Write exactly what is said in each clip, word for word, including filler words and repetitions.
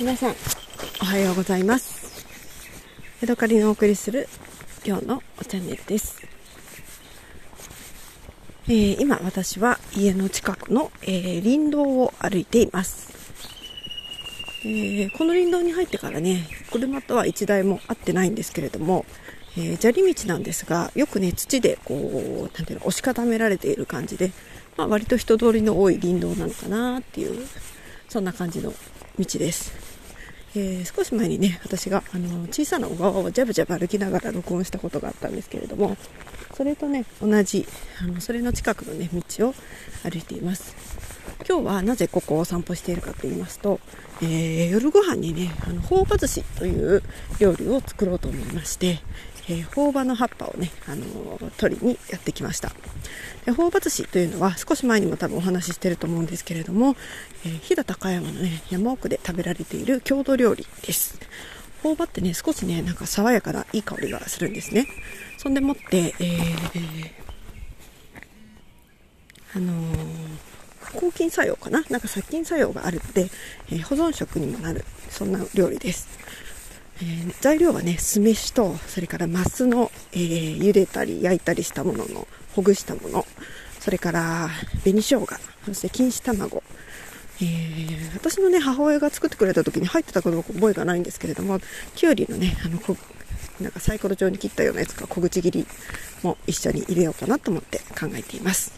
皆さんおはようございます。ヤドカリのお送りする今日のチャンネルです。えー、今私は家の近くの、えー、林道を歩いています。えー、この林道に入ってからね、車とはいちだいも会ってないんですけれども、えー、砂利道なんですが、よくね土でこうなんていうの押し固められている感じで、まあ、割と人通りの多い林道なのかなっていう、そんな感じの道です。えー、少し前にね、私があの小さな小川をジャブジャブ歩きながら録音したことがあったんですけれども、それとね同じあのそれの近くのね道を歩いています。今日はなぜここを散歩しているかと言いますと、えー、夜ご飯にねあの朴葉寿司という料理を作ろうと思いまして、えー、朴葉の葉っぱをね、あのー、取りにやってきました。で、朴葉寿司というのは少し前にも多分お話ししてると思うんですけれども、えー、飛騨高山の、ね、山奥で食べられている郷土料理です。朴葉ってね少しねなんか爽やかないい香りがするんですね。そんでもって、えーあのー、抗菌作用かな、なんか殺菌作用があるので、えー、保存食にもなる、そんな料理です。えー、材料はね酢飯と、それからマスの、えー、茹でたり焼いたりしたもののほぐしたもの、それから紅生姜、そして錦糸卵、えー、私のね母親が作ってくれた時に入ってたかどうか覚えがないんですけれども、きゅうりのねあのこなんかサイコロ状に切ったようなやつか小口切りも一緒に入れようかなと思って考えています。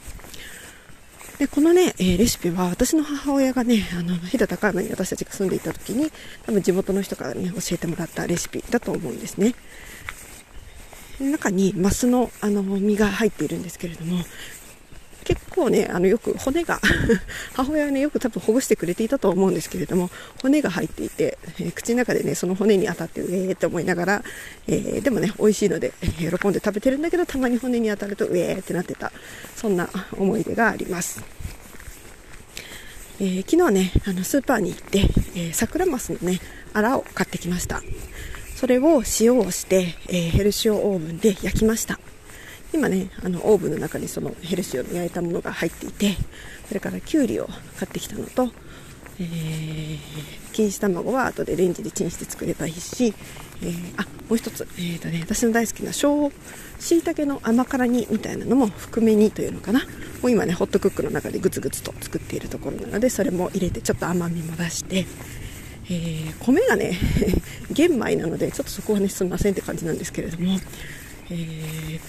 でこのね、えー、レシピは私の母親がねあの飛騨高山に私たちが住んでいた時に多分地元の人からね教えてもらったレシピだと思うんですね。中にマスの、あの身が入っているんですけれども、結構ねあのよく骨が母親はねよく多分ほぐしてくれていたと思うんですけれども、骨が入っていて、えー、口の中でねその骨に当たってうえーって思いながら、えー、でもね美味しいので喜んで食べてるんだけど、たまに骨に当たるとうえーってなってた、そんな思い出があります。えー、昨日ねあのスーパーに行って、えー、桜マスのねアラを買ってきました。それを塩をして、えー、ヘルシオオーブンで焼きました。今ねあのオーブンの中にそのヘルシオの焼いたものが入っていて、それからきゅうりを買ってきたのと、えー、錦糸卵は後でレンジでチンして作ればいいし、えー、あもう一つ、えーとね、私の大好きなしいたけの甘辛煮みたいなのも含め煮というのかな、もう今ねホットクックの中でグツグツと作っているところなので、それも入れてちょっと甘みも出して、えー、米がね玄米なのでちょっとそこはねすみませんって感じなんですけれども、えー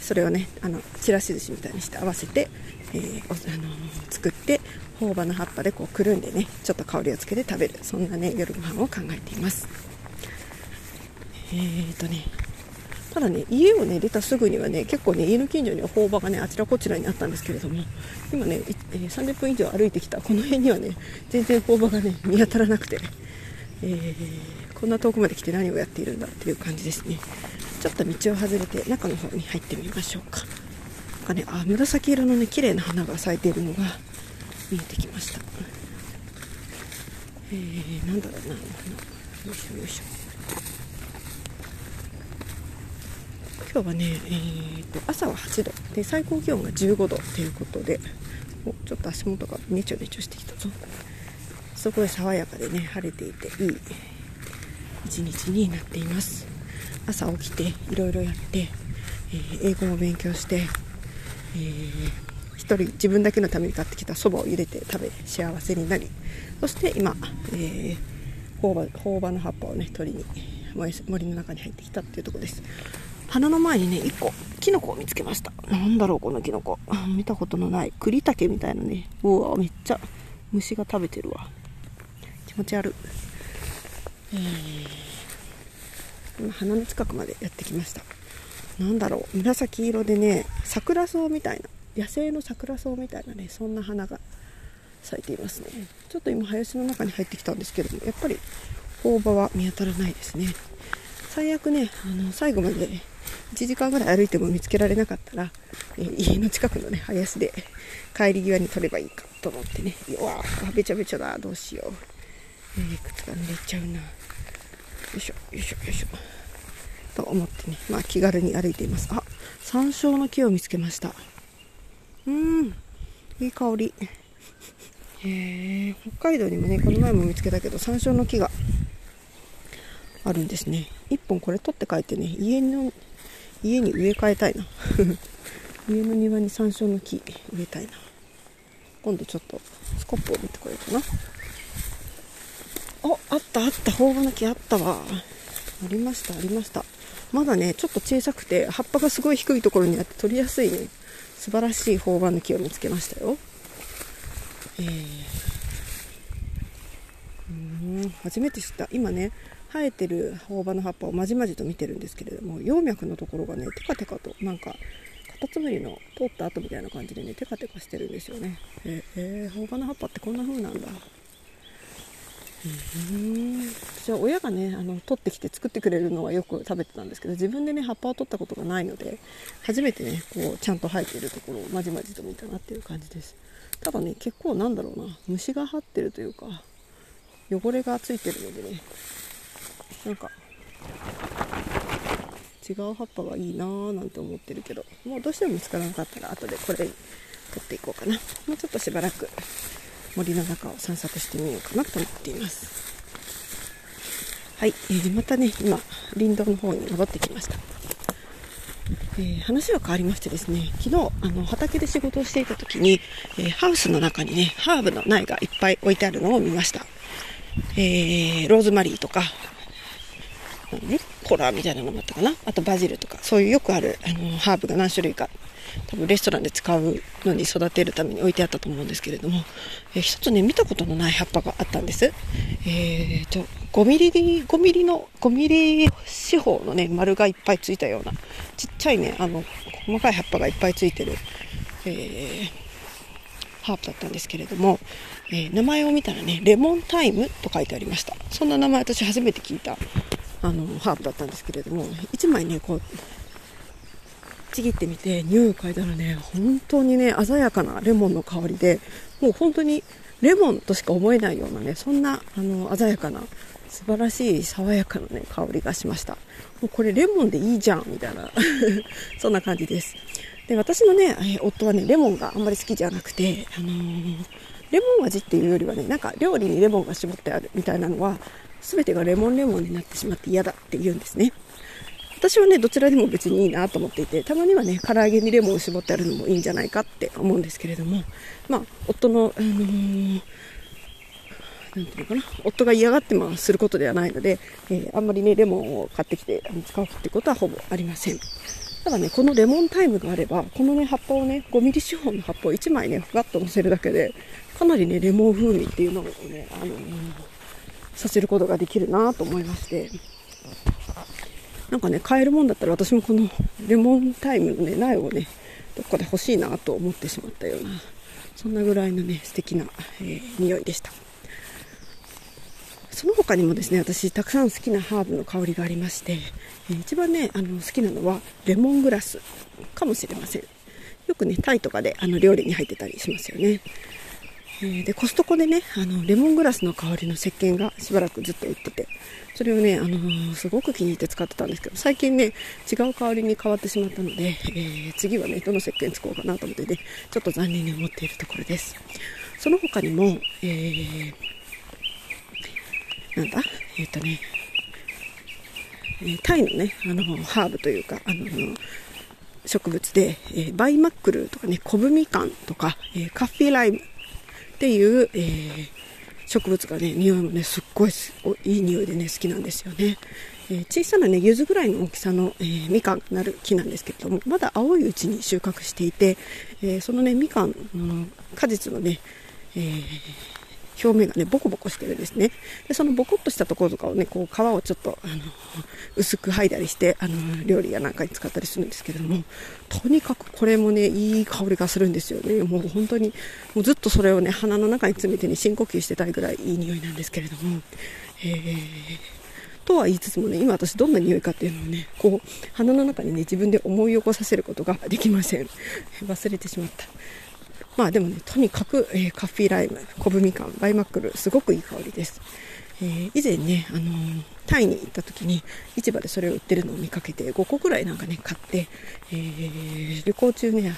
それをねあのちらし寿司みたいにして合わせて、えーあのー、作って、朴葉の葉っぱでこうくるんでねちょっと香りをつけて食べる、そんなね夜ご飯を考えています。えーとねただね家をね出たすぐにはね結構ね家の近所には朴葉がねあちらこちらにあったんですけれども、今ねさんじゅっぷん以上歩いてきたこの辺にはね全然朴葉がね見当たらなくて、えー、こんな遠くまで来て何をやっているんだっていう感じですね。ちょっと道を外れて中の方に入ってみましょうか。なんかね、あ、紫色のね綺麗な花が咲いているのが見えてきました。えー、なんだろうな、よいしょよいしょ。今日はね、えー、と朝ははちどで最高気温がじゅうごどということで、おちょっと足元がねちょねちょしてきたぞ。すごい爽やかでね晴れていていい一日になっています。朝起きていろいろやって、えー、英語も勉強して、えー、一人自分だけのために買ってきたそばを茹でて食べ幸せになり、そして今、えー、朴葉、朴葉の葉っぱをね取りに森の中に入ってきたっていうところです。花の前にねいっこキノコを見つけました。なんだろうこのキノコ、見たことのない栗竹みたいなね、うわめっちゃ虫が食べてるわ、気持ち悪い。えー今花の近くまでやってきました。なんだろう、紫色でね桜草みたいな、野生の桜草みたいなね、そんな花が咲いていますね。ちょっと今林の中に入ってきたんですけれども、やっぱり朴葉は見当たらないですね。最悪ねあの最後までいちじかんぐらい歩いても見つけられなかったら、え家の近くのね林で帰り際に取ればいいかと思ってね、うわーべちゃべちゃだ、どうしよう、えー、靴が濡れちゃうな、よいしょよいしょよいしょと思ってね、まあ気軽に歩いています。あ、山椒の木を見つけました。うーん、いい香りえー、北海道にもね、この前も見つけたけど、山椒の木があるんですね。いっぽんこれ取って帰ってね、家の家に植え替えたいな家の庭に山椒の木植えたいな。今度ちょっとスコップを持ってこようかな。お、あったあった、頬花木あったわ。ありましたありました。まだねちょっと小さくて葉っぱがすごい低いところにあって取りやすいね、素晴らしい頬花木を見つけましたよ。えー、うーん、初めて知った。今ね生えてる頬葉の葉っぱをまじまじと見てるんですけれども、葉脈のところがねテカテカと、なんかカタツムリの通った後みたいな感じでねテカテカしてるんですよね。えー、えー、頬葉の葉っぱってこんな風なんだ。うーん、私は親がねあの取ってきて作ってくれるのはよく食べてたんですけど、自分でね葉っぱを取ったことがないので初めてねこうちゃんと生えているところをまじまじと見たなっていう感じです。ただね結構なんだろうな、虫が張ってるというか汚れがついてるのでね、なんか違う葉っぱがいいなーなんて思ってるけど、もうどうしても見つからなかったら後でこれ取っていこうかな。もうちょっとしばらく森の中を散策してみようかなと思っています。はい、えー、またね今林道の方に戻ってきました。えー、話は変わりましてですね、昨日あの畑で仕事をしていた時に、えー、ハウスの中にねハーブの苗がいっぱい置いてあるのを見ました。えー、ローズマリーとかコラみたいなのもあったかな、あとバジルとか、そういうよくあるあのハーブが何種類か多分レストランで使うのに育てるために置いてあったと思うんですけれども、えー、一つね見たことのない葉っぱがあったんです。えー、とごミリ四方のね丸がいっぱいついたようなちっちゃいねあの細かい葉っぱがいっぱいついてる、えー、ハーブだったんですけれども、えー、名前を見たらねレモンタイムと書いてありました。そんな名前私初めて聞いたあのハーブだったんですけれども、いちまいねこうちぎってみて匂いを嗅いだらね本当にね鮮やかなレモンの香りで、もう本当にレモンとしか思えないようなね、そんなあの鮮やかな素晴らしい爽やかなね香りがしました。もうこれレモンでいいじゃんみたいなそんな感じです。で、私のね夫はねレモンがあんまり好きじゃなくて、あのー、レモン味っていうよりはねなんか料理にレモンが絞ってあるみたいなのは全てがレモンレモンになってしまって嫌だって言うんですね。私はねどちらでも別にいいなと思っていて、たまにはね唐揚げにレモンを絞ってあるのもいいんじゃないかって思うんですけれども、まあ夫の、あのー、なんていうのかな、夫が嫌がってもすることではないので、えー、あんまりねレモンを買ってきて使うってことはほぼありません。ただねこのレモンタイムがあれば、このね葉っぱをねごミリ四方の葉っぱをいちまいねふわっと乗せるだけでかなりねレモン風味っていうのをね、あのー、させることができるなと思いまして、なんかね買えるもんだったら私もこのレモンタイムのね苗をねどっかで欲しいなと思ってしまったような、そんなぐらいのね素敵な、えー、匂いでした。その他にもですね私たくさん好きなハーブの香りがありまして、一番ねあの好きなのはレモングラスかもしれません。よくねタイとかであの料理に入ってたりしますよね。でコストコでねあのレモングラスの香りの石鹸がしばらくずっと売ってて、それをね、あのー、すごく気に入って使ってたんですけど、最近ね違う香りに変わってしまったので、えー、次はねどの石鹸使おうかなと思ってねちょっと残念に思っているところです。その他にも、えー、なんだえっとねタイのねあのハーブというかあのー植物で、えー、バイマックルとかねコブみかんとか、えー、カフィライムっていう、えー、植物がね匂いもねすっごいいい匂いでね好きなんですよね。えー、小さなね柚子ぐらいの大きさの、えー、みかんになる木なんですけれども、まだ青いうちに収穫していて、えー、そのねみかんの果実のね、えー、表面がねボコボコしてるんですね。でそのボコっとしたところとかをねこう皮をちょっとあの薄く剥いだりしてあの料理やなんかに使ったりするんですけれども、とにかくこれもねいい香りがするんですよね。もう本当にもうずっとそれをね鼻の中に詰めて、ね、深呼吸してたいぐらいいい匂いなんですけれども、えー、とは言いつつもね今私どんな匂いかっていうのをねこう鼻の中にね自分で思い起こさせることができません。忘れてしまった。まあでもねとにかく、えー、カフィライム、コブみかん、バイマックルすごくいい香りです。えー、以前ね、あのー、タイに行った時に市場でそれを売ってるのを見かけてごこくらいなんかね買って、えー、旅行中ね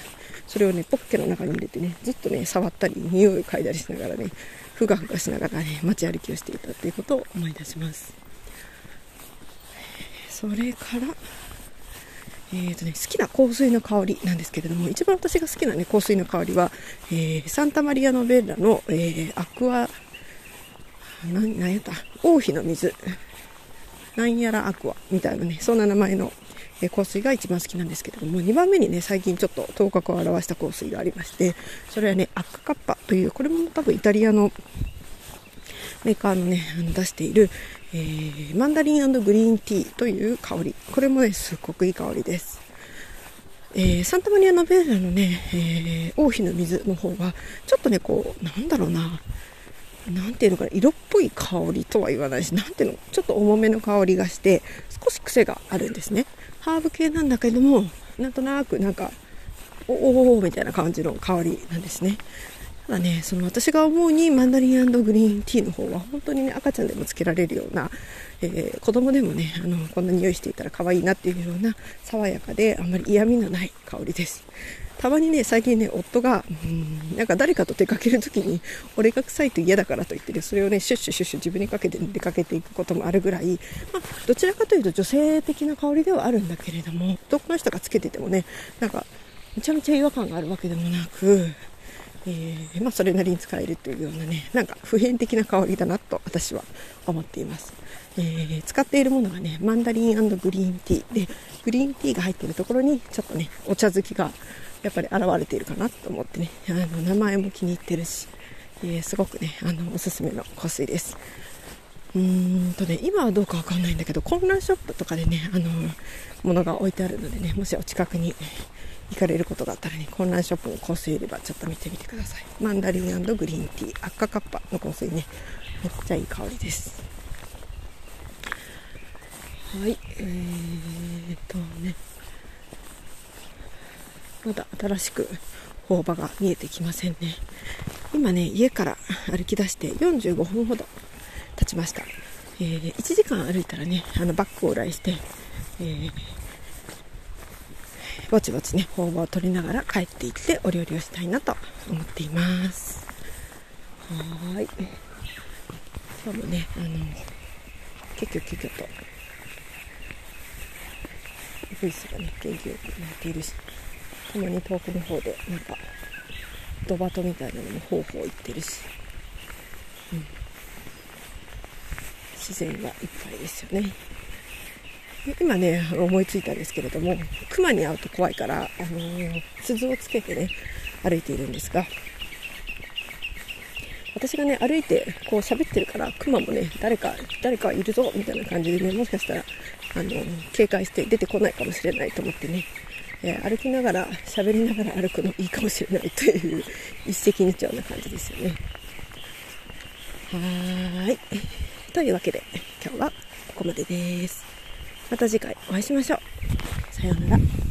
それをねポッケの中に入れてねずっとね触ったり匂いを嗅いだりしながらねふがふがしながらね街歩きをしていたっていうことを思い出します。それからえーとね、好きな香水の香りなんですけれども、一番私が好きな、ね、香水の香りは、えー、サンタマリアノベッラの、えー、アクアななんやった王妃の水なんやらアクアみたいなねそんな名前の、えー、香水が一番好きなんですけれども、にばんめにね最近ちょっと頭角を現した香水がありまして、それはねアッカカッパという、これも多分イタリアのメーカーのね出している、えー、マンダリン&グリーンティーという香り、これもねすごくいい香りです。えー、サンタマリアノベーラのね、えー、王妃の水の方はちょっとねこうなんだろうななんていうのかな色っぽい香りとは言わないし、なんていうのちょっと重めの香りがして少し癖があるんですね。ハーブ系なんだけどもなんとなくなんかおおおみたいな感じの香りなんですね。ただね、その私が思うにマンダリン&グリーンティーの方は本当にね赤ちゃんでもつけられるような、えー、子供でもねあのこんな匂いしていたら可愛いなっていうような爽やかであんまり嫌味のない香りです。たまにね最近ね夫がうーんなんか誰かと出かけるときに俺が臭いと嫌だからと言って、ね、それをねシュッシュシュッシュ自分にかけて出かけていくこともあるぐらい、まあ、どちらかというと女性的な香りではあるんだけれども、どこの人がつけててもねなんかめちゃめちゃ違和感があるわけでもなく、えーまあ、それなりに使えるというようなねなんか普遍的な香りだなと私は思っています。えー、使っているものがねマンダリン&グリーンティーで、グリーンティーが入っているところにちょっとねお茶好きがやっぱり現れているかなと思ってね、あの名前も気に入ってるし、えー、すごくねあのおすすめの香水です。うーんとね今はどうかわかんないんだけど、混乱ショップとかでねあのものが置いてあるのでね、もしお近くに行かれることがあったらね、混乱ショップの香水入ればちょっと見てみてください。マンダリン&グリーンティー、アッカカッパの香水ね、めっちゃいい香りです。はい、えーっとね、まだ新しく大葉が見えてきませんね。今ね家から歩き出してよんじゅうごふんほど経ちました。えー、いちじかん歩いたらね、あのバッグを往来して。えーぼちぼちね、方法を取りながら帰っていってお料理をしたいなと思っています。はい、今日もね、あの結局結局とブースがね、元気よくなっているし、たまに遠くの方でなんかドバトみたいなのもほうほういってるし、うん、自然がいっぱいですよね。今ね思いついたんですけれども、クマに会うと怖いから、あのー、鈴をつけてね歩いているんですが、私がね歩いてこう喋ってるからクマもね誰か誰かいるぞみたいな感じでね、もしかしたら、あのー、警戒して出てこないかもしれないと思ってね、えー、歩きながら喋りながら歩くのいいかもしれないという一石二鳥な感じですよね。はい、というわけで今日はここまでです。また次回お会いしましょう。さようなら。